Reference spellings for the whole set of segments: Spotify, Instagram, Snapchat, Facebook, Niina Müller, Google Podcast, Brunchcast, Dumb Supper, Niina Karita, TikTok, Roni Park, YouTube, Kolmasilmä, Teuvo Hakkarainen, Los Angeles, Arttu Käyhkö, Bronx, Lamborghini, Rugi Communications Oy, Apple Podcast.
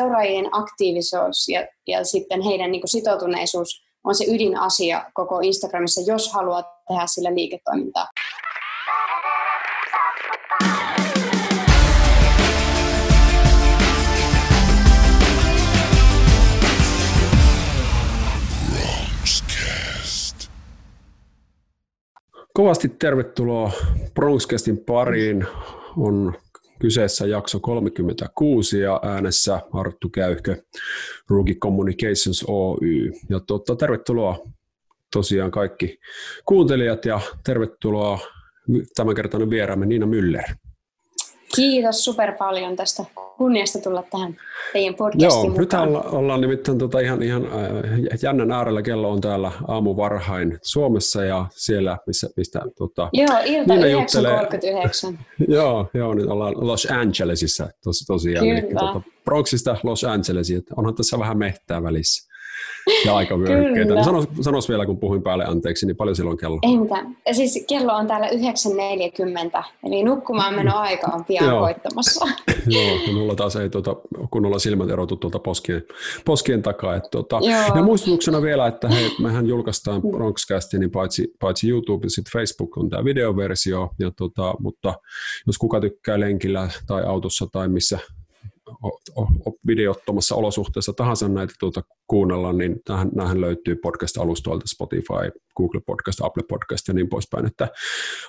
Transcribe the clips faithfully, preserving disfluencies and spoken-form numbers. seuraajien aktiivisuus ja, ja sitten heidän niin kuin sitoutuneisuus on se ydinasia koko Instagramissa, jos haluaa tehdä sillä liiketoimintaa. Kovasti tervetuloa Brunchcastin pariin. On kyseessä jakso kolmekymmentäkuusi ja äänessä Arttu Käyhkö, Rugi Communications Oy. Ja totta, tervetuloa tosiaan kaikki kuuntelijat ja tervetuloa tämänkertainen vieraamme Niina Müller. Kiitos super paljon tästä kunniasta tulla tähän teidän podcastiin Joo, mukaan. Nyt ollaan, ollaan nimittäin tota ihan, ihan jännän äärellä. Kello on täällä aamu varhain Suomessa ja siellä, missä, mistä tota, joo, ilta yhdeksän kolmekymmentäyhdeksän. joo, joo, nyt ollaan Los Angelesissa tos, tosiaan. Kyllä. Eli, tota, Bronxista Los Angelesiin. Onhan tässä vähän mehtää välissä ja aikavyöhykkeitä. Niin sanos, sanos vielä, kun puhuin päälle anteeksi, niin paljon silloin kello? Ei mitään. Siis kello on täällä yhdeksän neljäkymmentä, eli nukkumaan meno aika on pian koittamassa. Joo, mulla taas ei tuota, kunnolla silmät erotu tuolta poskien, poskien takaa. Et, tuota. Ja muistutuksena vielä, että hei, mehän julkaistaan Brunchcastia, niin paitsi, paitsi YouTube, sitten Facebook on tämä videoversio, ja, tuota, mutta jos kuka tykkää lenkillä tai autossa tai missä videottomassa olosuhteessa tahansa näitä tuota kuunnella, niin nämähän löytyy podcast-alustoilta Spotify, Google Podcast, Apple Podcast ja niin poispäin. Että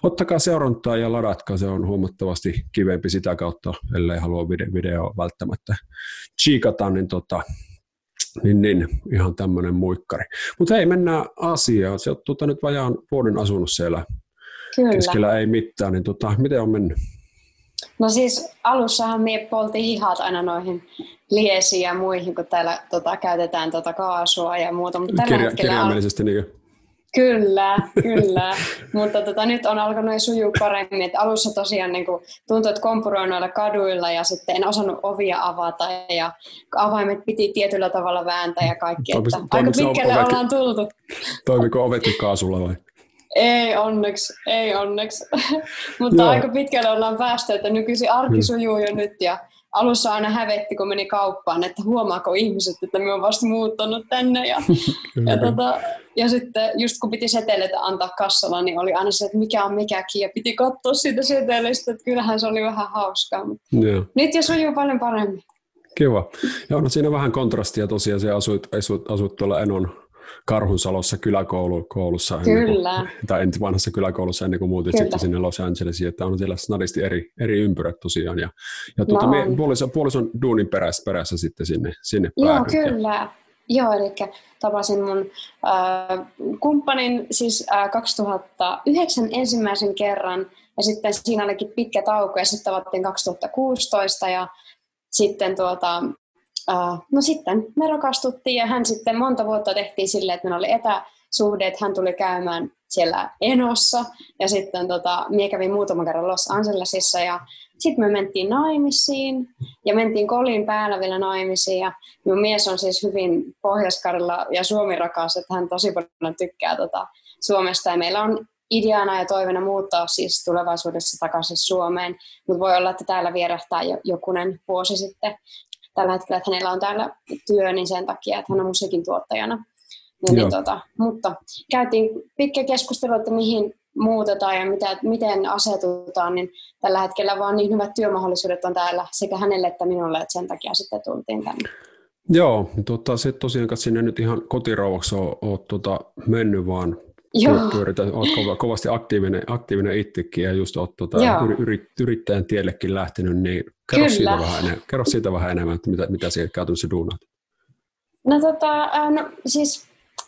ottakaa seurantaa ja ladatkaa, se on huomattavasti kivempi sitä kautta, ellei halua videoa välttämättä chiikata, niin, tota, niin, niin ihan tämmöinen muikkari. Mutta hei, mennään asiaan. Sä oot tuota, nyt vajaan vuoden asunut siellä. Kyllä. Keskellä ei mitään, niin tota, miten on mennyt? No siis alussahan mie poltin hihat aina noihin liesiin ja muihin, kun täällä tota, käytetään tota kaasua ja muuta. Mutta tällä Kirja, hetkellä kirjaimellisesti al... niinkö? Kyllä, kyllä. Mutta tota, nyt on alkanut sujua paremmin. Et alussa tosiaan niin kun tuntui, että kompuroin noilla kaduilla ja sitten en osannut ovia avata ja avaimet piti tietyllä tavalla vääntää ja kaikki. Toimis, että aika pitkälle ovetkin, ollaan tultu. Toimiko ovetkin kaasulla vai? Ei onneksi, ei onneksi, mutta Joo. aika pitkälle ollaan päästy, että nykyisin arki sujuu jo nyt ja alussa aina hävetti, kun meni kauppaan, että huomaako ihmiset, että minä olen vasta muuttanut tänne ja, ja, tota, ja sitten just kun piti seteleitä antaa kassalla, niin oli aina se, että mikä on mikäkin ja piti katsoa siitä seteleistä, että kyllähän se oli vähän hauskaa, mutta Joo. nyt jo sujuu paljon paremmin. Kiva. Ja on siinä vähän kontrastia tosiaan, se asuit, asuit, asuit tuolla Enon Karhunsalossa kyläkoulussa, Kyllä. tai enti vanhassa kyläkoulussa ennen kuin muutit sitten sinne Los Angelesiin, että on siellä snadisti eri, eri ympyrät tosiaan. Ja, ja tuota, no. puolison, puolison duunin perässä, perässä sitten sinne, sinne päähän. Joo, kyllä. Ja. Joo, eli tapasin mun äh, kumppanin siis äh, kaksituhattayhdeksän ensimmäisen kerran, ja sitten siinä olikin pitkä tauko, ja sitten tavattiin kaksituhattakuusitoista, ja sitten tuota... Uh, no sitten me rakastuttiin ja hän sitten monta vuotta tehtiin silleen, että meillä oli etäsuhde, että hän tuli käymään siellä Enossa ja sitten tota, minä kävin muutaman kerran Los Angelesissa ja sitten me mentiin naimisiin ja mentiin kolin päällä vielä naimisiin ja minun mies on siis hyvin Pohjois-Karjala ja Suomi rakas, että hän tosi paljon tykkää tota Suomesta ja meillä on ideana ja toivena muuttaa siis tulevaisuudessa takaisin Suomeen, mutta voi olla, että täällä vierähtää jo, jokunen vuosi sitten. Tällä hetkellä, että hänellä on täällä työ, niin sen takia, että hän on musiikin tuottajana. Niin, tuota, mutta käytiin pitkä keskustelu, että mihin muutetaan ja mitä, miten asetutaan, niin tällä hetkellä vaan niin hyvät työmahdollisuudet on täällä sekä hänelle että minulle, että sen takia sitten tultiin tänne. Joo, tuota, se tosiaan sinne nyt ihan kotirouvaksi olet tuota, mennyt vaan. Pyöritä, olet kovasti aktiivinen, aktiivinen itsekin ja just olet tuota, yrittäjän tiellekin lähtenyt, niin kerro siitä, vähän, kerro siitä vähän enemmän, että mitä, mitä siellä käytännössä duunaat. No, tota, no, siis,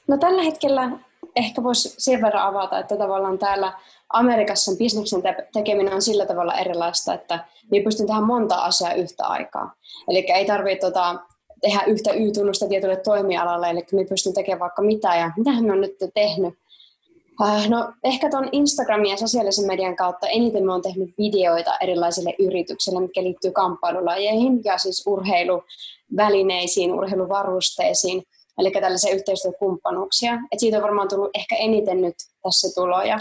no tällä hetkellä ehkä voisi sen verran avata, että tavallaan täällä Amerikassa bisneksen tekeminen on sillä tavalla erilaista, että minä pystyn tehdä monta asiaa yhtä aikaa. Eli ei tarvitse... Tota, tehdä yhtä Y-tunnusta tietylle toimialalle, eli minä pystyn tekemään vaikka mitä ja mitähän minä olen nyt tehnyt. No ehkä tuon Instagramin ja sosiaalisen median kautta eniten minä olen tehnyt videoita erilaisille yrityksille, mitkä liittyy kamppailulajeihin ja siis urheiluvälineisiin, urheiluvarusteisiin, eli tällaisia yhteistyökumppanuuksia. Et siitä on varmaan tullut ehkä eniten nyt tässä tuloja.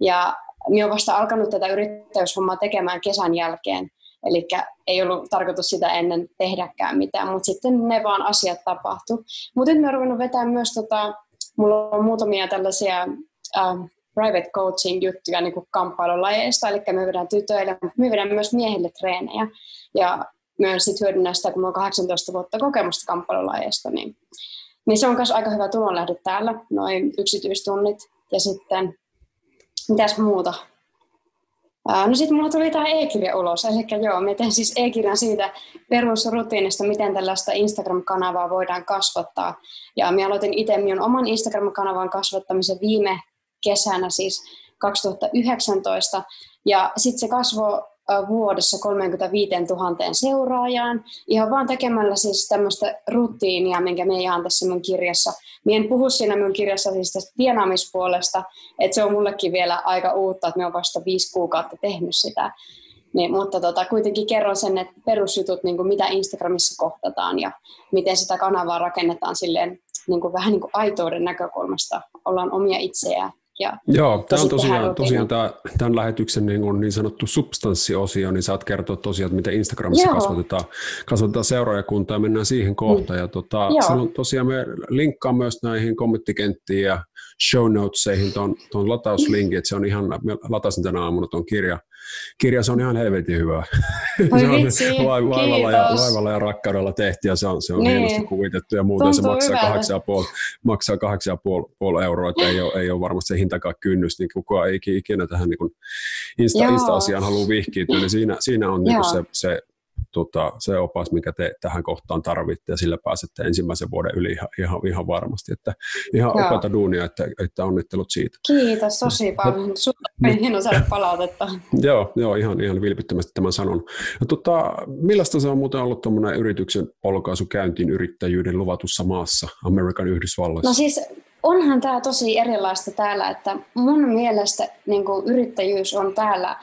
Ja minä olen vasta alkanut tätä yrittäjyyshommaa tekemään kesän jälkeen. Eli ei ollut tarkoitus sitä ennen tehdäkään mitään, mutta sitten ne vaan asiat tapahtui. Mutta nyt mä oon ruvennut vetämään myös, tota, mulla on muutamia tällaisia äh, private coaching-juttuja niin kuin kamppailulajeista, eli me vedän tytöille, mutta me vedän myös miehille treenejä. Ja myös sitten hyödynnän sitä, kun mulla on kahdeksantoista vuotta kokemusta kamppailulajeista, niin, niin se on myös aika hyvä tulonlähde täällä, noin yksityistunnit. Ja sitten, mitäs muuta? No sitten mulla tuli tämä e-kirja ulos, eli joo, mä teen siis e-kirjan siitä perusrutiinista, miten tällaista Instagram-kanavaa voidaan kasvattaa. Ja mä aloitin itse minun oman Instagram-kanavan kasvattamisen viime kesänä, siis kaksituhattayhdeksäntoista, ja sitten se kasvoi vuodessa kolmekymmentäviisituhatta seuraajaan, ihan vaan tekemällä siis tämmöistä rutiinia, minkä me jaan tässä mun kirjassa. Mä en puhu siinä mun kirjassa siis tästä tienaamispuolesta, että se on mullekin vielä aika uutta, että mä oon vasta viisi kuukautta tehnyt sitä. Niin, mutta tota, kuitenkin kerron sen, että perusjutut, niin kuin mitä Instagramissa kohtataan ja miten sitä kanavaa rakennetaan silleen, niin kuin vähän niin kuin aitouden näkökulmasta, ollaan omia itseään. Ja joo, tämä on tosiaan, tosiaan tämä, tämän lähetyksen niin, kuin niin sanottu substanssiosio, niin saat kertoa tosiaan, että miten Instagramissa kasvatetaan, kasvatetaan seuraajakuntaa ja mennään siihen kohtaan. Mm. Tota, silloin tosiaan me linkkaan myös näihin kommenttikenttiin ja show notesihin tuon, tuon latauslinkin, että se on ihan, me latasin tänä aamuna tuon kirjan. Kirja, se on ihan helvetin hyvää. Se on vitsi, vaivalla, ja, vaivalla ja rakkaudella tehty ja se on, se on niin hienosti kuvitettu ja muuten tuntuu se maksaa kahdeksan pilkku viisi euroa, että ei ole, ei ole varmasti se hintakaan kynnys, niin kukaan ei ikinä tähän niin insta, Insta-asiaan halua vihkiytyä, niin siinä, siinä on niin se, se, tota, se opas, mikä te tähän kohtaan tarvitte ja sillä pääsette ensimmäisen vuoden yli ihan, ihan, ihan varmasti, että ihan joo, opeta duunia, että, että onnittelut siitä. Kiitos tosi paljon, suurin hieno saada palautetta. Joo, joo ihan, ihan vilpittömästi tämän sanon. Ja tota, millaista se on muuten ollut tuommoinen yrityksen polkaisu käyntiin yrittäjyyden luvatussa maassa, Amerikan Yhdysvalloissa? No siis onhan tämä tosi erilaista täällä, että mun mielestä niin kuin yrittäjyys on täällä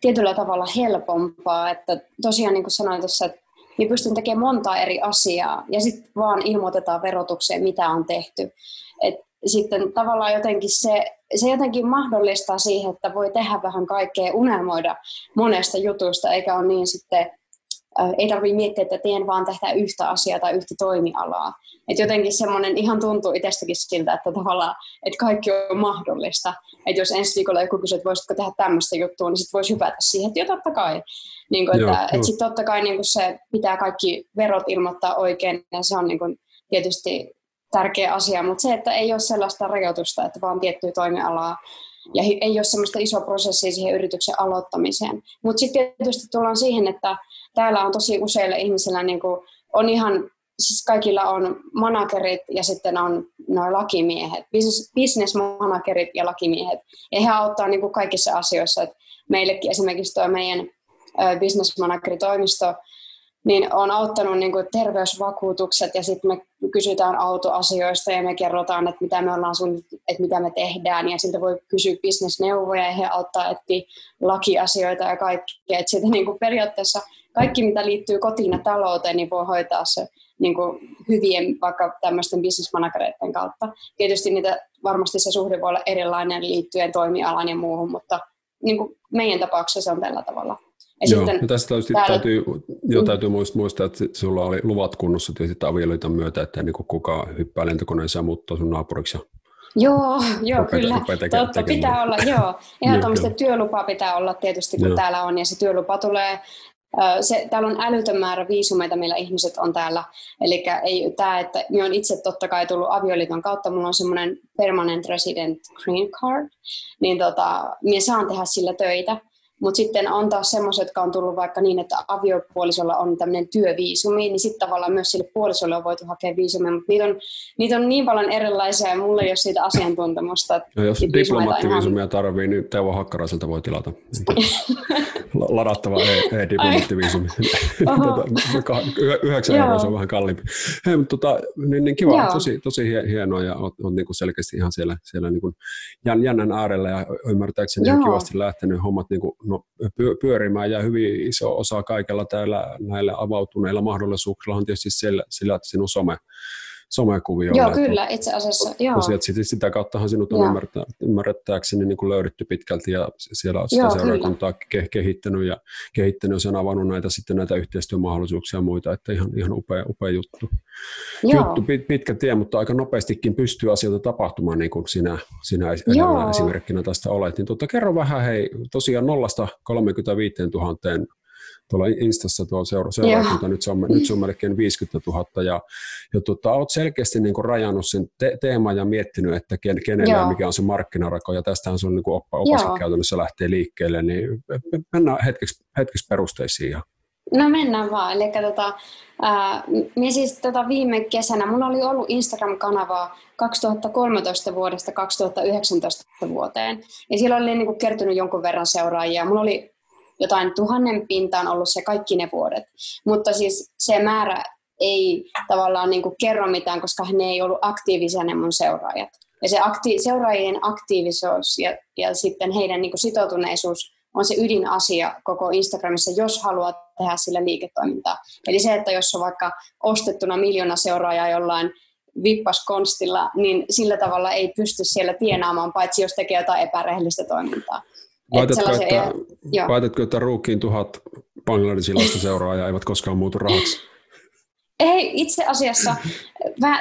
tietyllä tavalla helpompaa, että tosiaan niin kuin sanoin tuossa, että minä pystyn tekemään montaa eri asiaa ja sitten vaan ilmoitetaan verotukseen, mitä on tehty. Et sitten tavallaan jotenkin se, se jotenkin mahdollistaa siihen, että voi tehdä vähän kaikkea, unelmoida monesta jutusta, eikä ole niin sitten, ei tarvitse miettiä, että teen vaan tehdä yhtä asiaa tai yhtä toimialaa. Että jotenkin semmoinen ihan tuntuu itsestäkin siltä, että tavallaan, että kaikki on mahdollista. Että jos ensi viikolla joku kysyy, että voisitko tehdä tämmöistä juttua, niin sitten voisi hypätä siihen, että jo totta kai. Niin kuin, että että sitten totta kai niin kuin se pitää kaikki verot ilmoittaa oikein, ja se on niin kuin tietysti tärkeä asia. Mutta se, että ei ole sellaista rajoitusta, että vaan tiettyä toimialaa, ja ei ole semmoista isoa prosessia siihen yrityksen aloittamiseen. Mutta sitten tietysti tullaan siihen, että täällä on tosi useilla ihmisillä, niin kuin, on ihan, siis kaikilla on managerit ja sitten on nuo lakimiehet, business-managerit ja lakimiehet. Ja he auttaa niin kuin kaikissa asioissa. Et meillekin esimerkiksi tuo meidän business-manageritoimisto niin on auttanut niin kuin terveysvakuutukset ja sitten me kysytään autoasioista ja me kerrotaan, että mitä me ollaan sun, että mitä me tehdään ja siltä voi kysyä bisnesneuvoja ja he auttaa etsiä lakiasioita ja kaikkea. Et sitten niin kuin periaatteessa kaikki, mitä liittyy kotiin ja talouteen, niin voi hoitaa se niin kuin hyvien vaikka tämmöisten bisnesmanagereiden kautta. Tietysti niitä, varmasti se suhde voi olla erilainen liittyen toimialaan ja muuhun, mutta niin kuin meidän tapauksessa se on tällä tavalla. Ja joo, no tästä täytyy, jo, täytyy muistaa, että sulla oli luvat kunnossa tietysti avioliiton myötä, ettei niin kukaan hyppää lentokoneeseen ja muuttaa sun naapuriksi. Joo, joo rupeaa, kyllä. Rupeaa teke- Totta, pitää olla, joo. Ihan tämmöistä työlupaa pitää olla tietysti, kun joo, täällä on, ja se työlupa tulee. Se, täällä on älytön määrä viisumeita, millä ihmiset on täällä. Eli ei tämä, että minä olen itse totta kai tullut avioliiton kautta, minulla on semmoinen permanent resident green card, niin tota, minä saan tehdä sillä töitä. Mutta sitten on taas semmoiset, jotka on tullut vaikka niin, että aviopuolisolla on tämmöinen työviisumi, niin sitten tavallaan myös sille puolisolle on voitu hakea viisumia, mutta niitä on, niitä on niin paljon erilaisia ja mulla ei ole siitä asiantuntemusta. No, jos diplomaattiviisumia ihan tarvii, niin Teuvo Hakkaraiselta voi tilata ladattava e-diplomaattiviisumi. Yhdeksän euroa se on vähän kalliimpi. Hei, mutta tota, niin, niin kiva, tosi, tosi hienoa ja olet niinku selkeästi ihan siellä, siellä niinku jännän äärellä ja ymmärtääkseni ihan kivasti lähtenyt hommat niinku no, pyörimään ja hyvin iso osa kaikella täällä näillä avautuneilla mahdollisuuksilla on tietysti sillä, sillä että sinun some, somekuvioon. Joo, kyllä, itse asiassa. Joo. Sieltä, sitä kauttahan sinut on ymmärtää, ymmärrettääkseni niin kuin löydetty pitkälti ja siellä on sitä seurakuntaa kehittänyt ja kehittänyt sen avannut näitä, sitten näitä yhteistyömahdollisuuksia ja muita, että ihan, ihan upea, upea juttu. juttu. Pitkä tie, mutta aika nopeastikin pystyy asioita tapahtumaan niin kuin sinä, sinä esimerkkinä tästä olet. Niin tuota, kerro vähän, hei, tosiaan nollasta kolmekymmentäviisituhatta tuolla Instassa tuo seura- seurakunta, nyt se on, nyt se on melkein viisikymmentätuhatta, ja, ja tuota, olet selkeästi niin kuin rajannut sen te- teeman ja miettinyt, että ken- kenellä ja mikä on se markkinarako, ja tästähän sun niin oppa- opaskin käytännössä lähtee liikkeelle, niin mennään hetkeksi, hetkeksi perusteisiin ihan. No mennään vaan, eli tota, ää, minä siis tota viime kesänä, minulla oli ollut Instagram-kanavaa kaksituhattakolmetoista vuodesta kaksituhattayhdeksäntoista vuoteen, ja siellä oli niinku kertynyt jonkun verran seuraajia, minulla oli jotain tuhannen pintaan ollut se kaikki ne vuodet, mutta siis se määrä ei tavallaan niinku kerro mitään, koska ne ei ollut aktiivisia ne mun seuraajat. Ja se akti- seuraajien aktiivisuus ja, ja sitten heidän niinku sitoutuneisuus on se ydinasia koko Instagramissa, jos haluaa tehdä sillä liiketoimintaa. Eli se, että jos on vaikka ostettuna miljoona seuraajaa jollain vippaskonstilla, niin sillä tavalla ei pysty siellä tienaamaan, paitsi jos tekee jotain epärehellistä toimintaa. Laitatko, että, että, että ruukiin tuhat bangladesilaista seuraajaa eivät koskaan muutu rahaksi? Ei, itse asiassa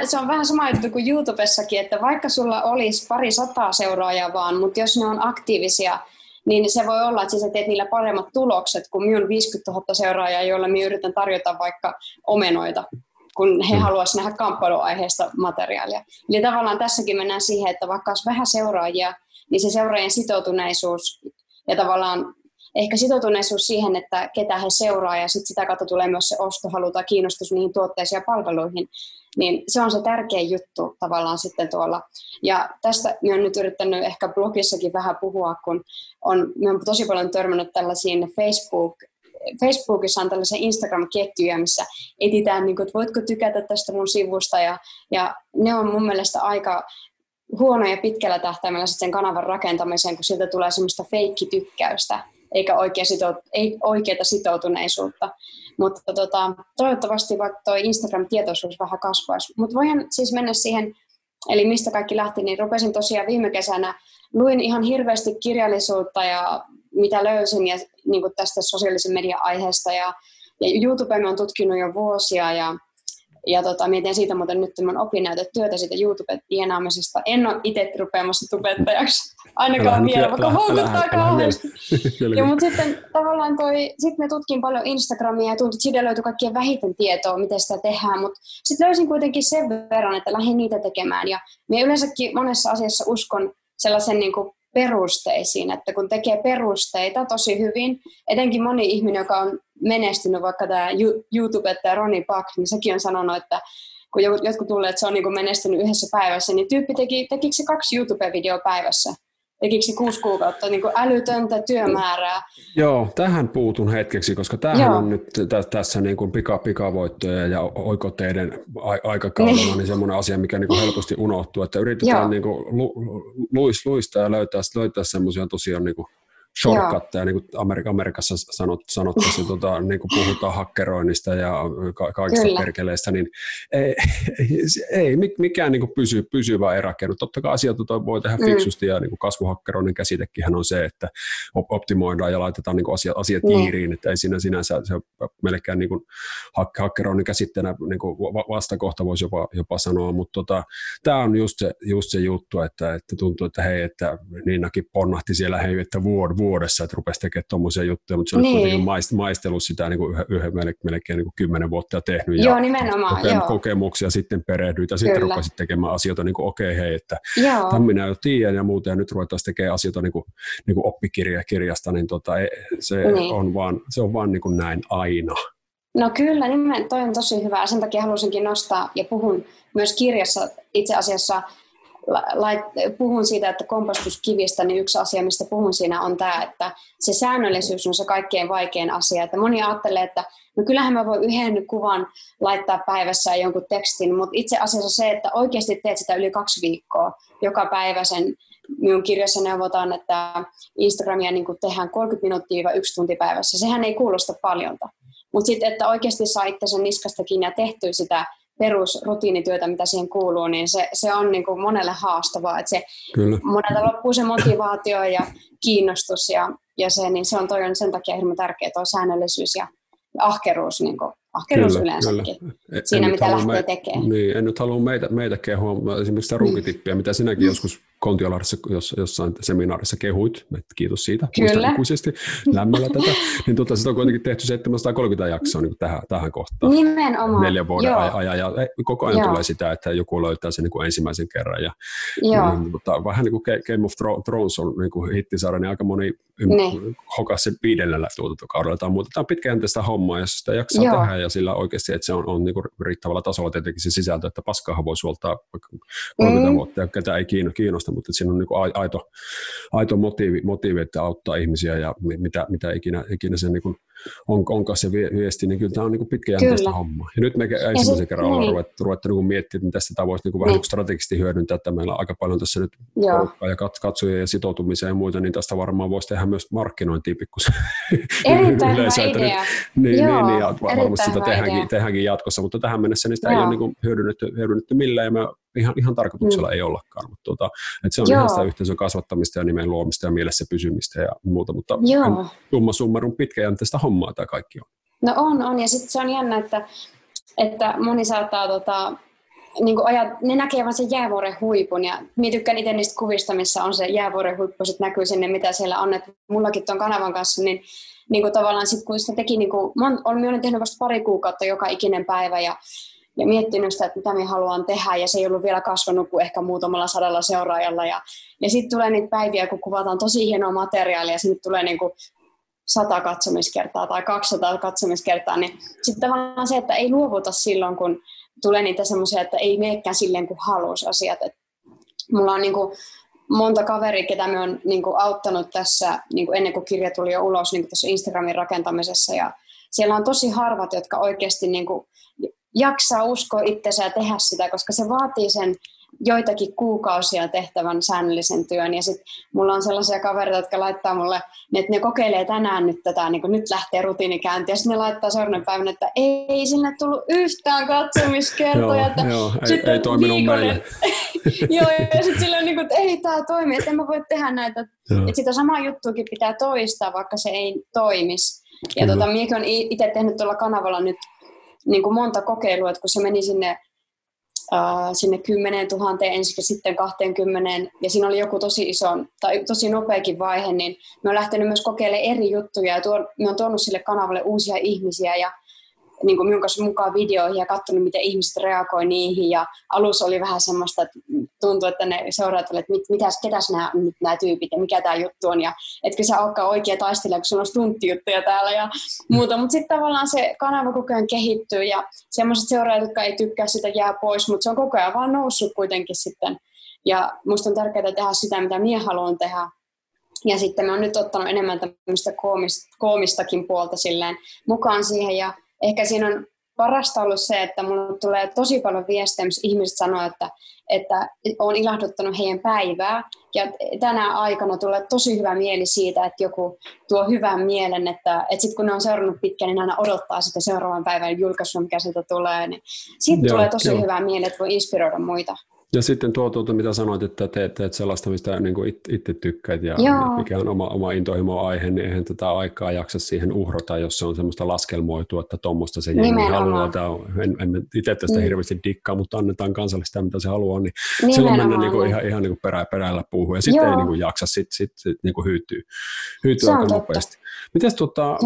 se on vähän sama juttu kuin YouTubessakin, että vaikka sulla olisi pari sataa seuraajaa vaan, mutta jos ne on aktiivisia, niin se voi olla, että sä teet niillä paremmat tulokset kuin minun viisikymmentätuhatta seuraajaa, joilla minä yritän tarjota vaikka omenoita, kun he haluaisivat nähdä kamppailuaiheesta materiaalia. Eli tavallaan tässäkin mennään siihen, että vaikka olisi vähän seuraajia, niin se seuraajien sitoutuneisuus ja tavallaan ehkä sitoutuneisuus siihen, että ketä he seuraa ja sit sitä kautta tulee myös se ostohalu tai kiinnostus niihin tuotteisiin ja palveluihin, niin se on se tärkeä juttu tavallaan sitten tuolla. Ja tästä minä olen nyt yrittänyt ehkä blogissakin vähän puhua, kun on, minä olen tosi paljon törmännyt tällaisiin Facebook, Facebookissa on tällaisia Instagram-ketjuja, missä etsitään, niin kuin, että voitko tykätä tästä mun sivusta ja, ja ne on mun mielestä aika huonoja pitkällä tähtäimellä sen kanavan rakentamiseen, kun sieltä tulee semmoista feikki-tykkäystä eikä oikea sitout- ei oikeaa sitoutuneisuutta. Mutta tota, toivottavasti vaikka tuo Instagram-tietoisuus vähän kasvaisi. Mutta voin siis mennä siihen, eli mistä kaikki lähti, niin rupesin tosiaan viime kesänä, luin ihan hirveästi kirjallisuutta ja mitä löysin ja, niin kuin tästä sosiaalisen median aiheesta. Ja, ja YouTubeen olen tutkinut jo vuosia ja, ja tota, mietin siitä muuten nyt tämän opinnäytetyötä siitä YouTube-tienaamisesta. En ole itse rupeamassa tubettajaksi. Ainakaan vielä, vaikka houkuttaa kauheasti. Mutta sitten tavallaan toi, sit me tutkin paljon Instagramia ja tuntuu, että siitä löytyi kaikkien vähiten tietoa, miten sitä tehdään, mutta sitten löysin kuitenkin sen verran, että lähdin niitä tekemään. Ja minä yleensäkin monessa asiassa uskon sellaisen niin kuin perusteisiin, että kun tekee perusteita tosi hyvin, etenkin moni ihminen, joka on menestynyt, vaikka tämä YouTubettaja Roni Park, niin sekin on sanonut, että kun jotkut tulee, että se on niin kuin menestynyt yhdessä päivässä, niin tyyppi teki, tekikö se kaksi YouTube-videoa päivässä? Tekikö se kuusi kuukautta niin kuin älytöntä työmäärää? Joo, tähän puutun hetkeksi, koska tämähän Joo. on nyt tä- tässä niin kuin pika, pikavoittoja ja oikoteiden a- aikakaudella niin semmoinen asia, mikä niin kuin helposti unohtuu, että yritetään niin kuin lu- luis, luistaa ja löytää, löytää semmoisia tosiaan niin kuin shortcutteja, niin kuin Amerikassa sanottaisiin, tuota, niin kuin puhutaan hakkeroinnista ja ka- kaikista Kyllä. perkeleistä, niin ei, ei mikään niin kuin pysy, pysyvä ei rakennu. Totta kai asioita voi tehdä mm. fiksusti, ja niin kuin kasvuhakkeroinnin käsitekinhän on se, että optimoidaan ja laitetaan niin kuin asia, asiat mm. tiiriin, että ei siinä sinänsä se melkein niin kuin hakkeroinnin käsitteenä niin kuin vastakohta voisi jopa, jopa sanoa, mutta tota, tämä on just se, just se juttu, että, että tuntuu, että hei, että Niinakin ponnahti siellä, hei, että vuod vuodessa, että rupesi tekemään tuommoisia juttuja, mutta se on niin. kuitenkin maistellut sitä niin kuin yhden, melkein niin kuin kymmenen vuotta ja tehnyt joo, ja joo. kokemuksia, sitten perehdyit ja Kyllä. sitten rupesit tekemään asioita, niin kuin okei, okay, hei, että tämän minä jo tiedän ja muuten, ja nyt ruvetaan tekemään asioita niin kuin, niin kuin oppikirjasta, niin, tota, se, niin. On vaan, se on vaan niin kuin näin aina. No kyllä, niin toi on tosi hyvä, sen takia halusinkin nostaa ja puhun myös kirjassa itse asiassa. Puhun siitä, että kompastuskivistä, niin yksi asia, mistä puhun siinä, on tämä, että se säännöllisyys on se kaikkein vaikein asia. Että moni ajattelee, että no kyllähän mä voin yhden kuvan laittaa päivässä ja jonkun tekstin, mutta itse asiassa se, että oikeasti teet sitä yli kaksi viikkoa joka päivä sen. Minun kirjassa neuvotaan, että Instagramia niin kuin tehdään kolmekymmentä minuuttia yksi tunti päivässä. Sehän ei kuulosta paljolta, mutta sitten, että oikeasti saa itse sen niskastakin ja tehtyä sitä perusrutiinityötä, mitä siihen kuuluu, niin se, se on niin kuin monelle haastavaa. Että se, monelta loppuu se motivaatio ja kiinnostus ja, ja se, niin se on toinen sen takia hirveän tärkeä tuo säännöllisyys ja ahkeruus, niin kuin, ahkeruus kyllä, yleensäkin kyllä. Siinä, en mitä lähtee me... tekemään. Niin, en nyt halua meitä, meitä kehua, esimerkiksi sitä ruukitippiä, mitä sinäkin mm. joskus Kontiolahdossa jossain seminaarissa kehuit, että kiitos siitä, muistan ikuisesti lämmöllä tätä, niin tuota, sitä on kuitenkin tehty seitsemänsataakolmekymmentä jaksoa niin tähän, tähän kohtaan. Nimenomaan. Neljän vuoden ajan ja koko ajan joo. tulee sitä, että joku löytää sen niin kuin ensimmäisen kerran. Ja, niin, mutta vähän niin kuin Game of Thrones on niin hittisarja, niin aika moni niin. hokas sen viidennellä tuotantokaudella tai muuta. Tämä on pitkäjänteistä hommaa, jos sitä jaksaa joo. tehdä ja sillä oikeasti, että se on, on niin kuin riittävällä tasolla tietenkin se sisältö, että paskahan voi suoltaa kolmekymmentä mm. vuotta ja ketään ei kiinnosta. Mutta siinä on niin kuin aito, aito motiivi, motiivi, että auttaa ihmisiä ja mitä, mitä ikinä, ikinä se niin kuin on, onkaan se viesti, niin kyllä tämä on niin kuin pitkäjänteistä hommaa. Ja nyt me ensimmäisen kerran ollaan niin. ruvettu, ruvettu niin kuin miettimään, että tästä voisi niin kuin vähän niin. strategisesti hyödyntää, että meillä on aika paljon tässä nyt porukkaa ja katsoja ja sitoutumisia ja muuta, niin tästä varmaan voisi tehdä myös markkinointia pikkusen. Erittäin yleensä, hyvä idea. Niin, joo, niin, ja varmasti sitä tehdäänkin, tehdäänkin jatkossa, mutta tähän mennessä niin sitä joo. ei ole niin kuin hyödynnetty, hyödynnetty millään ja me Ihan, ihan tarkoituksella mm. ei ollakaan, mutta tuota, että se on joo. ihan sitä yhteisön kasvattamista ja nimen luomista ja mielessä pysymistä ja muuta, mutta summa summarum pitkäjänteistä hommaa tämä kaikki on. No on, on ja sitten se on jännä, että, että moni saattaa, tota, niin kuin ajat, ne näkee vaan sen jäävuoren huipun ja minä tykkään itse niistä kuvista, missä on se jäävuoren huippu, sitten näkyy sinne mitä siellä on, että mullakin tuon kanavan kanssa, niin niin kuin tavallaan sitten kun sitä teki, niin kuin, olen, olen tehnyt vasta pari kuukautta joka ikinen päivä ja ja miettinyt sitä, että mitä minä haluan tehdä, ja se ei ollut vielä kasvanut kuin ehkä muutamalla sadalla seuraajalla. Ja, ja sitten tulee niitä päiviä, kun kuvataan tosi hienoa materiaalia, ja sinne tulee niin kuin sata katsomiskertaa tai kaksisataa katsomiskertaa. Niin sitten tavallaan se, että ei luovuta silloin, kun tulee niitä semmoisia, että ei menekään silleen, kun haluaisi asiat. Et mulla on niin kuin monta kaveria, ketä minä olen niin kuin auttanut tässä niin kuin ennen kuin kirja tuli jo ulos niin kuin tässä Instagramin rakentamisessa. Ja siellä on tosi harvat, jotka oikeasti niin kuin jaksaa uskoa itsensä ja tehdä sitä, koska se vaatii sen joitakin kuukausia tehtävän säännöllisen työn. Ja sitten mulla on sellaisia kavereita, jotka laittaa mulle, että ne kokeilee tänään nyt tätä, niin kun nyt lähtee rutiinikäynti, ja sitten ne laittaa seuraavana päivänä, että ei sinne tullut yhtään katsomiskertoja. Että joo, ei, ei toiminut meille. Joo, ja sitten silloin, niin kun, että ei tämä toimi, että en mä voi tehdä näitä. Että sitä samaa juttuakin pitää toistaa, vaikka se ei toimisi. Ja tota, minäkin olen itse tehnyt tuolla kanavalla nyt niin kuin monta kokeilua, että kun se meni sinne, äh, sinne kymmenentuhatta ensin sitten kaksikymmentä ja siinä oli joku tosi iso tai tosi nopeakin vaihe, niin me on lähtenyt myös kokeilemaan eri juttuja ja tuo, me on tuonut sille kanavalle uusia ihmisiä ja niin kuin minun kanssa mukaan videoihin ja katsonut, miten ihmiset reagoi niihin ja alussa oli vähän semmoista, että tuntui, että ne seuraat oli, että mit, mitäs, ketäs nämä, nyt nämä tyypit ja mikä tämä juttu on ja etkö sä olekaan oikea taistelija, kun sulla on stunttijuttuja täällä ja muuta, mutta sitten tavallaan se kanava koko ajan kehittyy ja semmoiset seuraajat, jotka ei tykkää sitä, jää pois, mutta se on koko ajan vaan noussut kuitenkin sitten ja musta on tärkeää tehdä sitä, mitä minä haluan tehdä. Ja sitten mä oon nyt ottanut enemmän tämmöistä koomist, koomistakin puolta silleen mukaan siihen ja ehkä siinä on parasta ollut se, että mulle tulee tosi paljon viestejä, missä ihmiset sanoo, että, että olen ilahduttanut heidän päivää. Ja tänä aikana tulee tosi hyvä mieli siitä, että joku tuo hyvän mielen, että, että sitten kun ne on seurannut pitkään, niin aina odottaa sitä seuraavan päivän julkaisua, mikä sieltä tulee. Niin siitä joo, tulee tosi joo. hyvä mieli, että voi inspiroida muita. Ja sitten tuo, tuota, mitä sanoit, että teet, teet sellaista, mistä niin kuin itse tykkäät ja joo. mikä on oma, oma intohimo-aihe, niin eihän tätä aikaa jaksa siihen uhrata, jos se on semmoista laskelmoitua, että tuommoista se jengi haluaa. En, en itse tästä mm. hirveästi dikkaa, mutta annetaan kansalle sitä, mitä se haluaa, niin nimenomaan. Silloin mennään niin kuin ihan, ihan niin kuin perä, perällä puuhun ja sitten ei niin kuin jaksa, sitten sit, sit, niin kuin hyytyy, hyytyy aika totta. Nopeasti. Mites, tuota,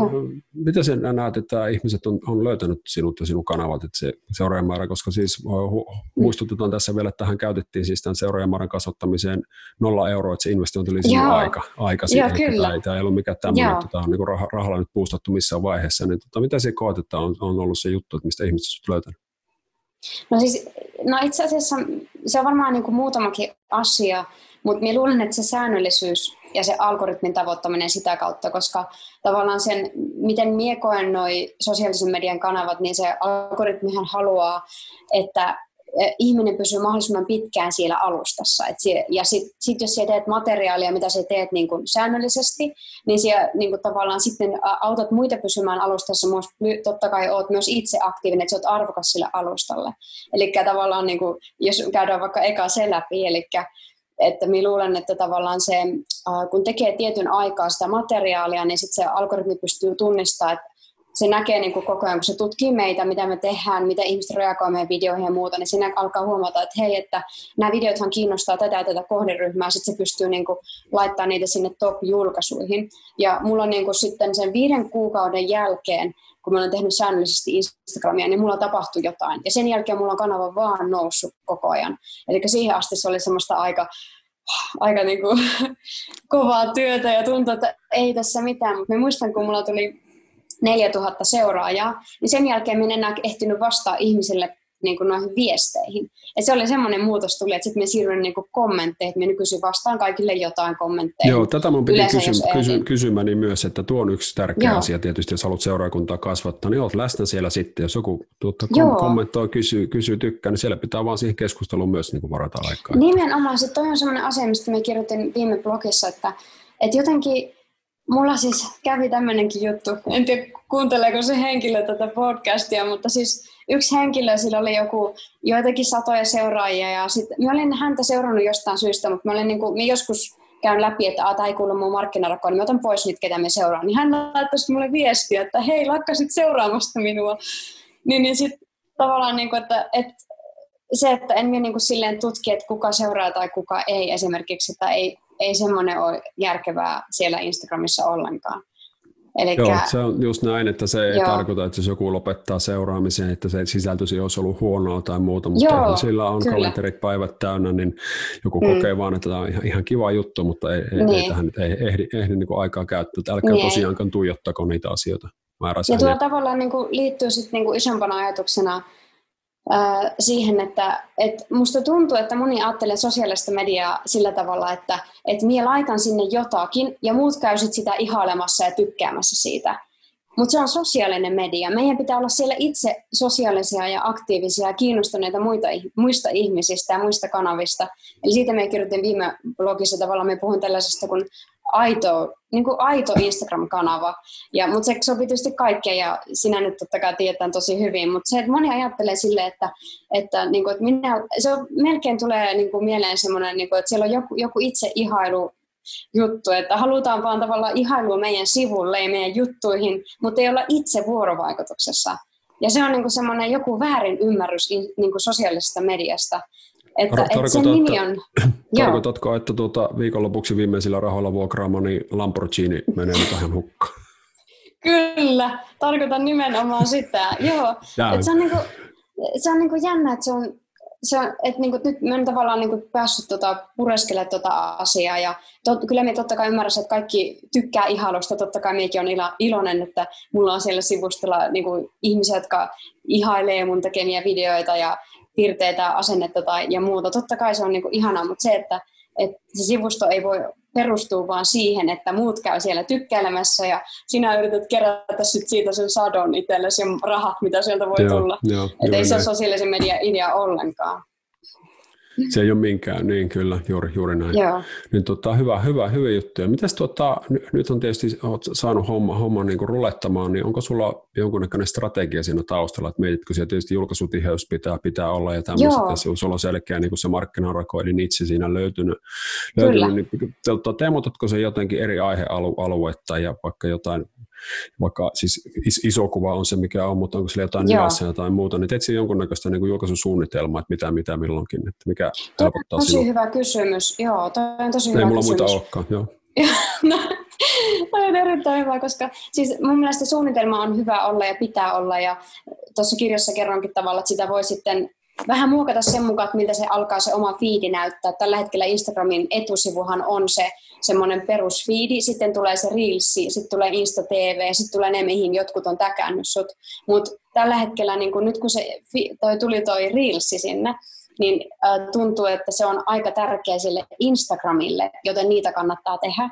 mitä sen näet, että ihmiset on, on löytänyt sinut ja sinun kanavat, että se seuraajamäärä, koska siis hu, muistutetaan tässä vielä tähän käytettiin siis tämän seuraajamäärän kasvattamiseen nolla euroa, että se investointi oli sinun aika, aika siihen, että tämä ei ollut mikään tämmöinen, että tämä on niin rah- rahalla nyt puustattu missään vaiheessa, niin tota, mitä se koet, että on, on ollut se juttu, että mistä ihmiset sinut löytänyt? No, siis, no itse asiassa se on varmaan niin kuin muutamakin asia, mutta minä luulen, että se säännöllisyys ja se algoritmin tavoittaminen sitä kautta, koska tavallaan sen, miten minä koen noi sosiaalisen median kanavat, niin se algoritmihan haluaa, että ihminen pysyy mahdollisimman pitkään siellä alustassa. Et se, ja sitten sit jos sä teet materiaalia, mitä sä teet niin kun säännöllisesti, niin sä niin kun tavallaan sitten autat muita pysymään alustassa, mutta totta kai oot myös itse aktiivinen, että sä oot arvokas sille alustalle. Eli tavallaan, niin kun, jos käydään vaikka eka se läpi, eli että minä luulen, että tavallaan se, kun tekee tietyn aikaa sitä materiaalia, niin sitten se algoritmi pystyy tunnistamaan, että se näkee niin kuin koko ajan, kun se tutkii meitä, mitä me tehdään, mitä ihmiset reagoivat meidän videoihin ja muuta, niin siinä alkaa huomata, että hei, että nämä videothan kiinnostaa tätä ja tätä kohderyhmää, sitten se pystyy niin kuin laittamaan niitä sinne top-julkaisuihin. Ja mulla on niin kuin sitten sen viiden kuukauden jälkeen, kun mä olen tehnyt säännöllisesti Instagramia, niin mulla tapahtui jotain. Ja sen jälkeen mulla on kanava vaan noussut koko ajan. Eli siihen asti se oli semmoista aika... aika niin kuin kovaa työtä ja tuntuu, että ei tässä mitään. Mutta muistan, kun mulla tuli neljätuhatta seuraajaa, niin sen jälkeen minä en enää ehtinyt vastaa ihmisille niin kuin noihin viesteihin. Et se oli semmoinen muutos tuli, että sitten minä siirryin niin kuin kommentteihin, että minä nykyisin vastaan kaikille jotain kommentteja. Joo, tätä minun piti kysy- kysy- kysymäni myös, että tuo on yksi tärkeä Joo. asia tietysti, jos haluat seuraakuntaa kasvattaa, niin olet läsnä siellä sitten. Jos joku tuota, kom- kommentoi, kysyy, kysyy tykkää, niin siellä pitää vaan siihen keskusteluun myös niin kuin varata aikaa. Nimenomaan, se toi on semmoinen asia, mistä minä kirjoitin viime blogissa, että, että jotenkin mulla siis kävi tämmöinenkin juttu, en tiedä kuunteleeko se henkilö tätä podcastia, mutta siis yksi henkilö, sillä oli joku joitakin satoja seuraajia ja sitten mä olin häntä seurannut jostain syystä, mutta mä olin niin kuin, mä joskus käyn läpi, että tämä ei kuulu mun markkinarakoon, niin mä otan pois nyt, ketä mä seuraan. Niin hän laittoi sitten mulle viestiä, että hei, lakkasit seuraamasta minua. Niin, niin sitten tavallaan, niin kuin, että, että se, että en mä niin kuin silleen tutki, että kuka seuraa tai kuka ei esimerkiksi, että ei, ei semmoinen ole järkevää siellä Instagramissa ollenkaan. Elikkä, Joo, se on just näin, että se ei jo. tarkoita, että jos joku lopettaa seuraamisen, että se sisältösi olisi ollut huonoa tai muuta, mutta Joo, sillä on kyllä. kalenterit päivät täynnä, niin joku mm. kokee vaan, että tämä on ihan, ihan kiva juttu, mutta ei, niin. ei tähän nyt ei ehdi, ehdi niin kuin aikaa käyttää, että älkää niin. tosiaankaan tuijottako niitä asioita. Ja tuolla tavallaan niin kuin liittyy sitten niin kuin isompana ajatuksena äh, siihen, että et musta tuntuu, että moni ajattelee sosiaalista mediaa sillä tavalla, että et mie laitan sinne jotakin ja muut käy sit sitä ihailemassa ja tykkäämässä siitä. Mutta se on sosiaalinen media. Meidän pitää olla siellä itse sosiaalisia ja aktiivisia ja kiinnostuneita muita, muista ihmisistä ja muista kanavista. Eli siitä me kirjoitin viime blogissa tavallaan, me puhun tällaisesta kuin aito, niin kuin aito Instagram-kanava. Mutta se sopii tietysti kaikkeen ja sinä nyt totta kai tiedetään tosi hyvin. Mutta se, että moni ajattelee silleen, että, että, niin kuin, että minä, se on, melkein tulee niin kuin mieleen semmoinen, niin kuin, että siellä on joku, joku itse ihailu. Juttu, että halutaan vaan tavallaan ihailua meidän sivulle ja meidän juttuihin, mutta ei olla itse vuorovaikutuksessa. Ja se on niinku semmoinen joku väärin ymmärrys niinku sosiaalisesta mediasta. Että, Tar- että sen nimi on... Tarkoitatko, että tuota viikonlopuksi viimeisillä rahoilla vuokraamani Lamborghini menee nyt vähän hukkaan? Kyllä, tarkoitan nimenomaan sitä. Joo. Et se on, niinku, se on niinku jännä, että se on... Se on, että niinku, nyt mä en tavallaan niinku päässyt tota, pureskelemaan tota asiaa ja tot, kyllä minä totta kai ymmärrän, että kaikki tykkää ihailusta, totta kai minäkin on ilo, iloinen, että mulla on siellä sivustolla niinku, ihmisiä, jotka ihailee mun tekemiä videoita ja piirteitä, asennetta tai, ja muuta. Totta kai se on niinku, ihanaa, mutta se, että et se sivusto ei voi perustua vaan siihen, että muut käy siellä tykkäilemässä ja sinä yrität kerätä sit siitä sen sadon itsellesi ja rahat, mitä sieltä voi joo, tulla. Joo, että ei se ole sosiaalisen median idea ollenkaan. Se ei ole minkään, niin kyllä, juuri, juuri näin. Joo. Niin, tota, hyvä, hyvä, hyvä juttu. Ja mitäs, tota, nyt on tietysti olet saanut homman homma, niin kuin rulettamaan, niin onko sulla jonkunnäköinen strategia siinä taustalla, että mietitkö siellä tietysti julkaisutiheys pitää, pitää olla ja tämmöiset, että sulla on selkeä niin kuin se markkinarakoidin itse siinä löytynyt. löytynyt niin, tota, teemotatko se jotenkin eri aihealuetta ja vaikka jotain, vaikka siis iso kuva on se mikä on, mutta onko siellä jotain nyansseja tai muuta, niin teet siinä jonkunnäköistä niin kuin julkaisusuunnitelmaa, että mitä, mitä milloinkin, että mikä Tuo on tosi sinua. hyvä kysymys. Joo, toi on tosi Ei hyvä mulla kysymys. Ei mulla muuta olekaan. Toi on erittäin hyvä, koska siis mun mielestä suunnitelma on hyvä olla ja pitää olla. Ja tuossa kirjassa kerronkin tavalla, että sitä voi sitten vähän muokata sen mukaan, että miltä se alkaa se oma fiidi näyttää. Tällä hetkellä Instagramin etusivuhan on se semmoinen perusfiidi, sitten tulee se reelsi, sitten tulee Insta T V, sitten tulee ne, mihin jotkut on täkännyt sut. Mutta tällä hetkellä, niin kun nyt kun se, toi tuli toi reelsi sinne, niin tuntuu, että se on aika tärkeä sille Instagramille, joten niitä kannattaa tehdä.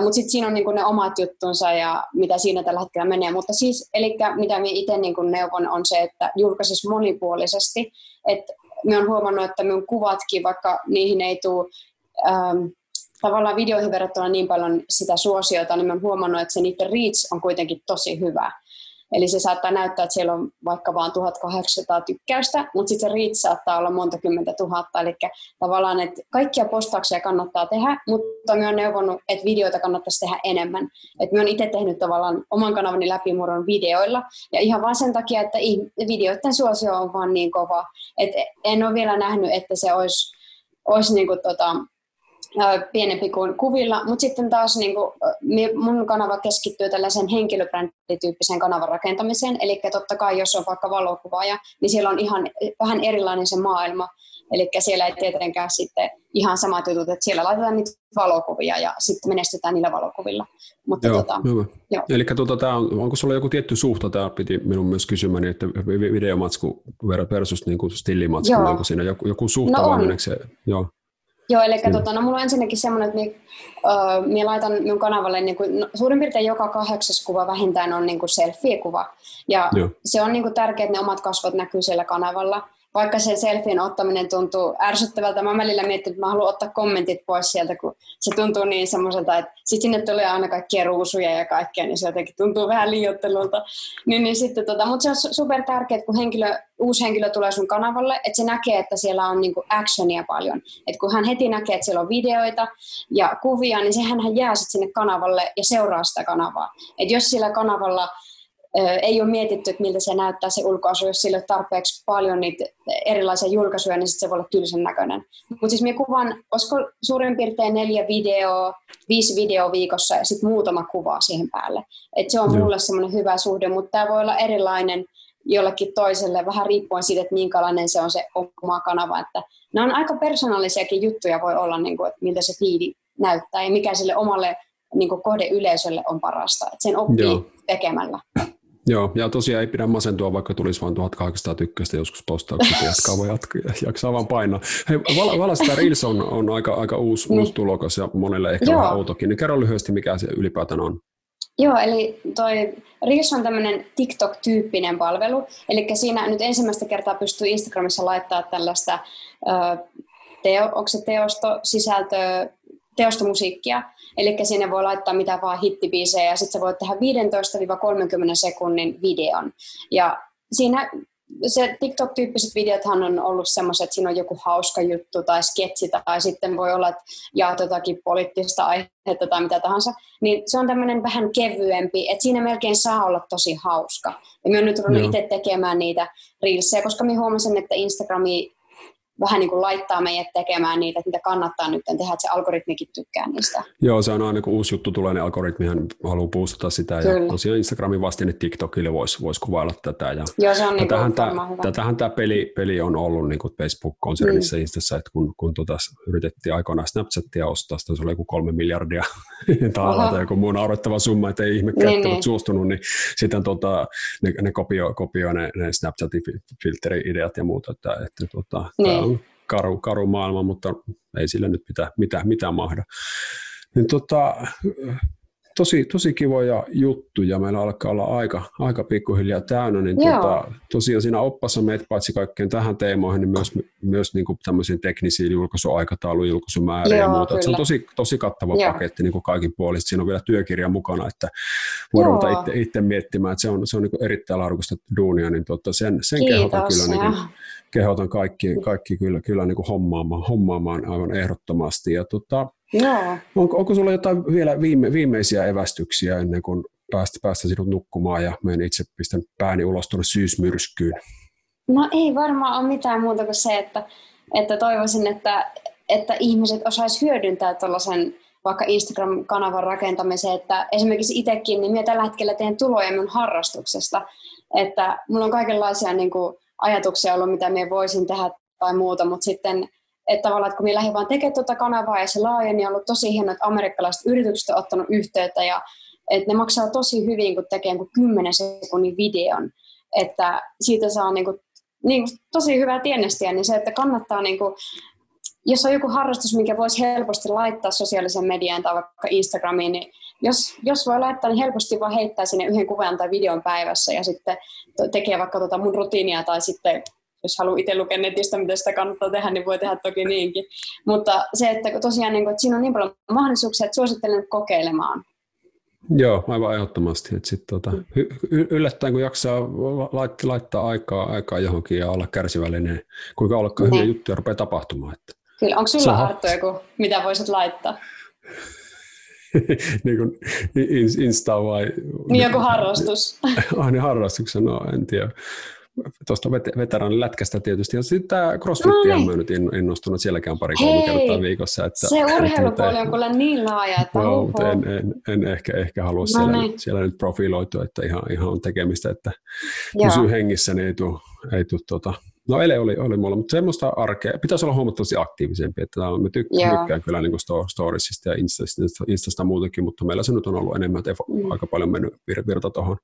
Mutta sitten siinä on niinku ne omat juttunsa ja mitä siinä tällä hetkellä menee. Mutta siis, elikkä mitä minä itse niinku neuvon on se, että julkaisisi monipuolisesti. Et mä oon huomannut, että mun kuvatkin, vaikka niihin ei tule ähm, tavallaan videoihin verrattuna niin paljon sitä suosiota, niin mä oon huomannut, että se niiden reach on kuitenkin tosi hyvä. Eli se saattaa näyttää, että siellä on vaikka vaan tuhatkahdeksansataa tykkäystä, mutta sitten se reach saattaa olla monta kymmentä tuhatta. Eli tavallaan, että kaikkia postauksia kannattaa tehdä, mutta mä oon neuvonut, että videoita kannattaisi tehdä enemmän. Et mä oon itse tehnyt tavallaan oman kanavani läpimurron videoilla. Ja ihan vaan sen takia, että videoiden suosio on vaan niin kova. Et en ole vielä nähnyt, että se olisi, olisi niin kuin tota, pienempi kuin kuvilla, mutta sitten taas niin kun, mun kanava keskittyy tällaisen henkilöbrändityyppiseen kanavan rakentamiseen, eli totta kai jos on vaikka valokuvaaja, niin siellä on ihan vähän erilainen se maailma, eli siellä ei tietenkään sitten ihan samat jutut, että siellä laitetaan niitä valokuvia ja sitten menestytään niillä valokuvilla. Mutta joo, tota, joo. Eli tota, tää on, onko sulla joku tietty suhta, tämä piti minun myös kysymäni, että videomatsku versus niin kuin stillimatsku, joo. Onko siinä joku, joku suhta? No on. Se, joo. Joo, eli tota, no, mulla on ensinnäkin semmoinen, että minä, öö, minä laitan minun kanavalle, niin kuin, no, suurin piirtein joka kahdeksas kuva vähintään on niin kuin selfie-kuva. Ja joo. Se on niin kuin tärkeää, että ne omat kasvot näkyy siellä kanavalla. Vaikka se selfien ottaminen tuntuu ärsyttävältä, mä välillä mietin, että mä haluan ottaa kommentit pois sieltä, kun se tuntuu niin semmoiselta, että sitten sinne tulee aina kaikkia ruusuja ja kaikkea, niin se jotenkin tuntuu vähän liioittelulta. Niin, niin sitten, tota, mutta se on super tärkeää, kun henkilö, uusi henkilö tulee sun kanavalle, että se näkee, että siellä on niinku actionia paljon. Et kun hän heti näkee, että siellä on videoita ja kuvia, niin sehän jää sitten sinne kanavalle ja seuraa sitä kanavaa. Et jos sillä kanavalla ei ole mietitty, että miltä se näyttää se ulkoasu, jos sillä on tarpeeksi paljon niitä erilaisia julkaisuja, niin sitten se voi olla tylsän näköinen. Mutta siis minä kuvan, olisiko suurin piirtein neljä videoa, viisi videoa viikossa ja sitten muutama kuva siihen päälle. Et se on minulle semmoinen hyvä suhde, mutta tämä voi olla erilainen jollekin toiselle, vähän riippuen siitä, että minkälainen se on se oma kanava. Että nämä on aika persoonallisiakin juttuja voi olla, niin kuin, että miltä se fiidi näyttää ja mikä sille omalle niin kuin kohdeyleisölle on parasta. Et sen oppii Joo. tekemällä. Joo, ja tosiaan ei pidä masentua, vaikka tulisi vain tuhatkahdeksansataa tykkästä joskus postauksesta, jatkaa voi jatkaa, jaksaa vaan painaa. Hei, val- Valasta Reels on, on aika, aika uusi, niin. uusi tulokas ja monelle ehkä Joo. vähän outokin, niin kerro lyhyesti, mikä se ylipäätään on. Joo, eli toi Reels on tämmöinen TikTok-tyyppinen palvelu, eli siinä nyt ensimmäistä kertaa pystyy Instagramissa laittaa tällaista, teo, onko se teosto, sisältöä, teostomusiikkia, eli sinne voi laittaa mitä vaan hittibiisejä ja sitten sä voit tehdä viisitoista–kolmekymmentä sekunnin videon. Ja siinä se TikTok-tyyppiset videothan on ollut semmoiset, että siinä on joku hauska juttu tai sketsi tai sitten voi olla, että jaat jotakin poliittista aihetta tai mitä tahansa. Niin se on tämmöinen vähän kevyempi, että siinä melkein saa olla tosi hauska. Ja mä oon nyt ruvennut itse tekemään niitä reelsejä, koska mä huomasin, että Instagrami vähän niin kuin laittaa meidät tekemään niitä, mitä kannattaa nyt tehdä, että se algoritmikin tykkää niistä. Joo, se on aina kun uusi juttu tulee, niin algoritmihan haluaa boostata sitä. Kyllä. Ja tosiaan Instagramin vastine TikTokille voisi vois kuvailla tätä. Ja joo, se on niin kuin varmaan hyvä. Tätähän tämä peli, peli on ollut niin kuin Facebook-konsernissa mm. Instassa, että kun, kun tota, yritettiin aikoinaan Snapchatia ostaa, sitten se oli joku kolme miljardia taalaa tai joku muun naurettava summa, että ei ihme käyttävät niin, suostunut, niin sitten tota, ne, ne kopioi kopio ne, ne Snapchatin filteri-ideat ja muuta. Että, että, tota, niin. Karu, karu maailma, mutta ei sillä nyt mitään, mitään, mitään mahda. Niin tota, tosi, tosi kivoja juttuja. Meillä alkaa olla aika, aika pikkuhiljaa täynnä. Niin tota, tosiaan siinä oppassa meitä paitsi kaikkeen tähän teemoihin, niin myös, myös niin kuin tämmöisiin teknisiin julkaisuaikatauluun, julkaisumääriin ja muuta. Se on tosi, tosi kattava Joo. paketti niin kuin kaikin puolista. Siinä on vielä työkirja mukana, että voi ruveta itse, itse miettimään. Että se on, se on niin kuin erittäin laadukasta duunia, niin tota, sen, sen kehotan kyllä. Niin kuin, kehotan kaikki, kaikki kyllä, kyllä niin kuin hommaamaan, hommaamaan aivan ehdottomasti. Ja tota, no. onko, onko sulla jotain vielä viime, viimeisiä evästyksiä ennen kuin päästä, päästä sinut nukkumaan ja menen itse pistän pääni ulos tuonne syysmyrskyyn? No ei varmaan ole mitään muuta kuin se, että, että toivoisin, että, että ihmiset osaisi hyödyntää tuollaisen vaikka Instagram-kanavan rakentamiseen, että esimerkiksi itsekin, niin minä tällä hetkellä teen tuloja minun harrastuksesta, että mulla on kaikenlaisia niin kuin ajatuksia ollut, mitä minä voisin tehdä tai muuta, mutta sitten että tavallaan, että kun minä lähdin vaan tekemään tuota kanavaa ja se laajeni, niin on ollut tosi hienoa, että amerikkalaiset yritykset on ottanut yhteyttä ja että ne maksaa tosi hyvin, kun tekee kymmenen sekunnin videon, että siitä saa niin kuin, niin kuin tosi hyvää tiennestiä, niin se, että kannattaa niin kuin, jos on joku harrastus, mikä voisi helposti laittaa sosiaaliseen mediaan tai vaikka Instagramiin, niin Jos, jos voi laittaa, niin helposti vaan heittää sinne yhden kuvan tai videon päivässä ja sitten tekee vaikka tuota mun rutiinia tai sitten jos haluaa itse lukea netistä, mitä sitä kannattaa tehdä, niin voi tehdä toki niinkin. Mutta se, että tosiaan niin kuin, että siinä on niin paljon mahdollisuuksia, että suosittelen kokeilemaan. Joo, aivan ehdottomasti. Että sit, tuota, y- yllättäen, kun jaksaa lait- laittaa aikaa, aikaa johonkin ja olla kärsivällinen, kuinka ollakaan hyviä juttuja rupeaa tapahtumaan. Että. Kyllä, onko sulla Arttu joku, mitä voisit laittaa? niin kuin Insta vai... Niin joku harrastus. ah, niin harrastuksen, no en tiedä. Tuosta vet- veteraanilätkästä tietysti. Ja sitten tämä crossfittiä no, on nyt innostunut sielläkään pari kolme kertaa viikossa. Että, se urheilupuoli on kyllä niin laaja, että no, mutta en, en, en ehkä, ehkä halua no, siellä, siellä nyt profiloitua, että ihan, ihan on tekemistä, että pysyy hengissä, niin ei tule... Ei tule tuota, no eilen oli, oli mulla, mutta semmoista arkea. Pitäisi olla huomattavasti aktiivisempi. Että on, mä tykkään yeah. kyllä niin storiesista ja Instasta, Instasta muutenkin, mutta meillä se nyt on ollut enemmän, että mm. aika paljon mennyt virta tuohon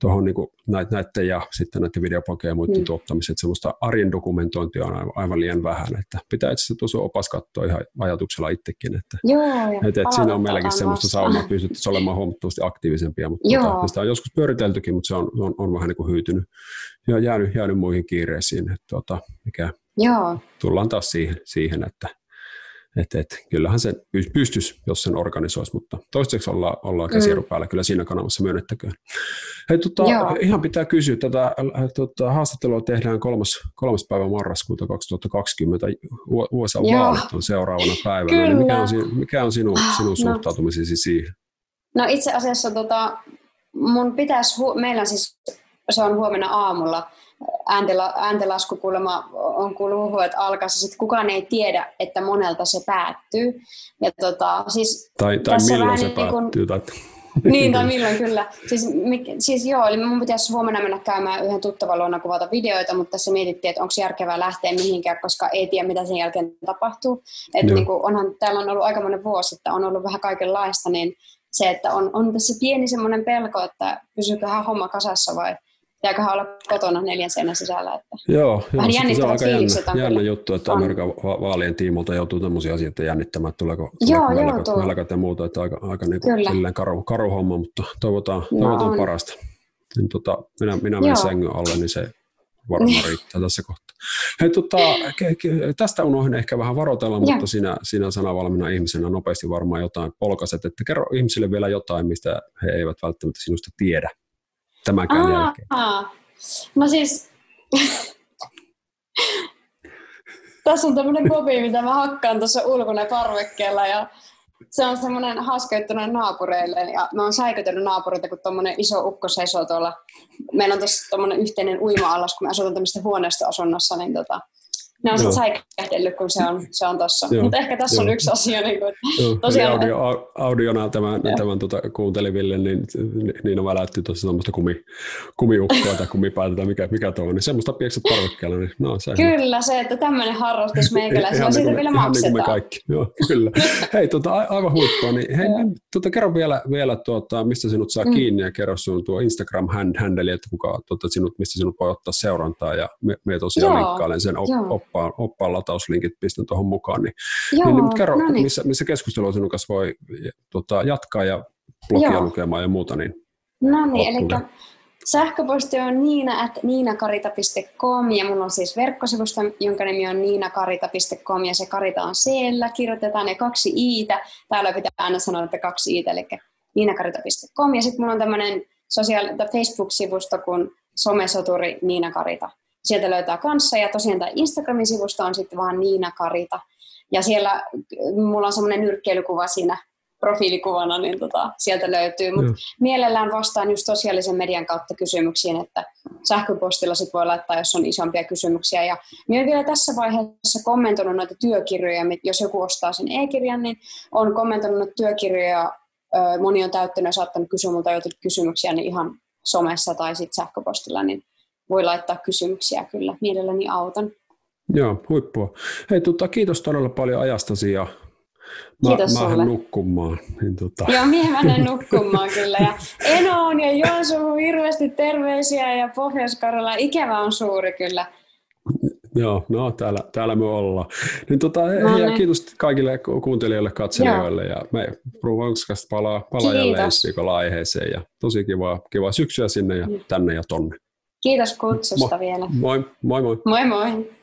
tohon niin näit, näiden ja sitten näiden videopokeja ja muiden mm. tuottamiseen. Semmoista arjen dokumentointia on aivan, aivan liian vähän. Että pitää itse asiassa tuossa opas katsoa ihan ajatuksella itsekin. Että, yeah, että, että siinä on meilläkin semmoista saumaa, että pystyttäisiin olemaan huomattavasti aktiivisempia. Mutta yeah. tota, sitä on joskus pyöriteltykin, mutta se on, on, on vähän niin kuin hyytynyt ja jäänyt, jäänyt muihin kiireisiin. Tuota, mikä Joo. tullaan taas siihen, siihen että et, et, kyllähän se pystyisi, jos sen organisoisi, mutta toistaiseksi ollaan, ollaan käsierun mm. päällä kyllä siinä kanavassa, myönnettäköön. Hei, tota, ihan pitää kysyä, tätä tota, haastattelua tehdään kolmas, kolmas päivä marraskuuta kaksituhattakaksikymmentä, U S A-vaalit on seuraavana päivänä. Niin mikä on, mikä on sinun, sinun no. suhtautumisesi siihen? No itse asiassa tota, mun pitäisi, hu- meillä siis se on huomenna aamulla, ääntelasku kuulemma on kuullut huhu, että alkaisi. Sitten kukaan ei tiedä, että monelta se päättyy. Ja tota, siis tai tai milloin se niin kun... päättyy. Tai... niin, tai milloin kyllä. Siis, siis joo, eli mun pitäisi huomenna mennä käymään yhden tuttavan luona kuvata videoita, mutta tässä mietittiin, että onko järkevää lähteä mihinkään, koska ei tiedä, mitä sen jälkeen tapahtuu. Että niin kun onhan, täällä on ollut aikamoinen vuosi, että on ollut vähän kaikenlaista, niin se, että on, on tässä pieni semmoinen pelko, että pysyköhän homma kasassa vai... Pitääköhän olla kotona neljän seinän sisällä. Että joo, vähän joo se on aika jännä, jännä juttu, että on. Amerikan va- vaalien tiimolta joutuu tämmöisiä asioita jännittämään, että tuleeko välkät ja muuta, että aika, aika niin kuin karu, karu homma, mutta toivotaan, no, toivotaan on. parasta. Niin, tota, minä minä menen sängyn alle, niin se varmaan riittää tässä kohtaa. Hei, tota, tästä unohdin ehkä vähän varoitella, mutta sinä, sinä sanavalmina ihmisenä nopeasti varmaan jotain polkaset, että kerro ihmisille vielä jotain, mistä he eivät välttämättä sinusta tiedä. Tämänkään Aa, jälkeen. Aa. No siis, tässä on tämmöinen kopi, mitä mä hakkaan tuossa ulkona parvekkeella ja se on semmoinen haskeyttynyt naapureille ja mä oon säikötellyt naapureita, kun tommonen iso ukko seisoo tuolla. Meillä on tossa tommonen yhteinen uima-alas, kun me asutaan tämmöistä huoneistoasunnossa, niin tota, ne on no. sit säikähdellyt, kun se on, se on tuossa. Mutta ehkä tässä joo. on yksi asia. Niin kuin, joo, tosiaan, audio, että... Audiona tämän, tämän tuota, kuunteleville, niin Niina väläytti tuossa tuommoista kumi, kumiukkoa tai kumipäätä, mikä, mikä tuo on. Niin semmoista piekset parvekkeella. Niin, no, kyllä se, että tämmöinen harrastus meikäläisellä, siitä me, vielä ihan maksetaan. Ihan niin kuin me kaikki, joo, kyllä. Hei, tuota, a, aivan huippua. Niin, hei, tuota, kerro vielä, vielä tuota, mistä sinut saa mm. kiinni ja kerro sinun tuo Instagram-handle, että kuka, tuota, sinut, mistä sinut voi ottaa seurantaa ja me, me tosiaan linkkailen sen op- Oppaan, oppaan latauslinkit pistän tuohon mukaan, niin, joo, niin kerro, no niin. missä, missä keskustelua sinun kanssa voi tota, jatkaa ja blogia joo. lukemaan ja muuta. Niin no niin, eli sähköposti on niina at niinakarita piste com ja minulla on siis verkkosivusto, jonka nimi on niinakarita piste com ja se karita on siellä, kirjoitetaan ne kaksi iitä, täällä pitää aina sanoa, että kaksi iitä, eli niinakarita piste com ja sitten minulla on tämmöinen sosiaali- Facebook-sivusto kuin somesoturi Niina Karita. Sieltä löytää kanssa ja tosiaan tämä Instagramin sivusto on sitten vaan Niina Karita. Ja siellä mulla on semmoinen nyrkkeilykuva siinä profiilikuvana, niin tota, sieltä löytyy. Mutta mielellään vastaan just sosiaalisen median kautta kysymyksiin, että sähköpostilla sit voi laittaa, jos on isompia kysymyksiä. Ja minä olen vielä tässä vaiheessa kommentoinut noita työkirjoja, jos joku ostaa sen e-kirjan, niin olen kommentoinut noita työkirjoja. Moni on täyttänyt ja saattanut kysyä minulta jotain kysymyksiä niin ihan somessa tai sitten sähköpostilla, niin voi laittaa kysymyksiä kyllä, mielelläni autan. Joo, huippua. Hei, tuota, kiitos todella paljon ajastasi ja mä, kiitos mä sulle. nukkumaan. Niin, tuota. Joo, minä menen nukkumaan kyllä. Ja Enoon ja Joensuuhun hirveästi terveisiä ja Pohjois-Karjala ikävä on suuri kyllä. Joo, no täällä, täällä me ollaan. Niin, tota, no, ja kiitos kaikille kuuntelijoille, katselijoille ja me Brunchcast palaa, palaa jälleen ensi viikolla aiheeseen. Ja tosi kivaa, kivaa syksyä sinne ja, ja tänne ja tonne. Kiitos kutsusta Mo- vielä. Moi moi moi. Moi moi.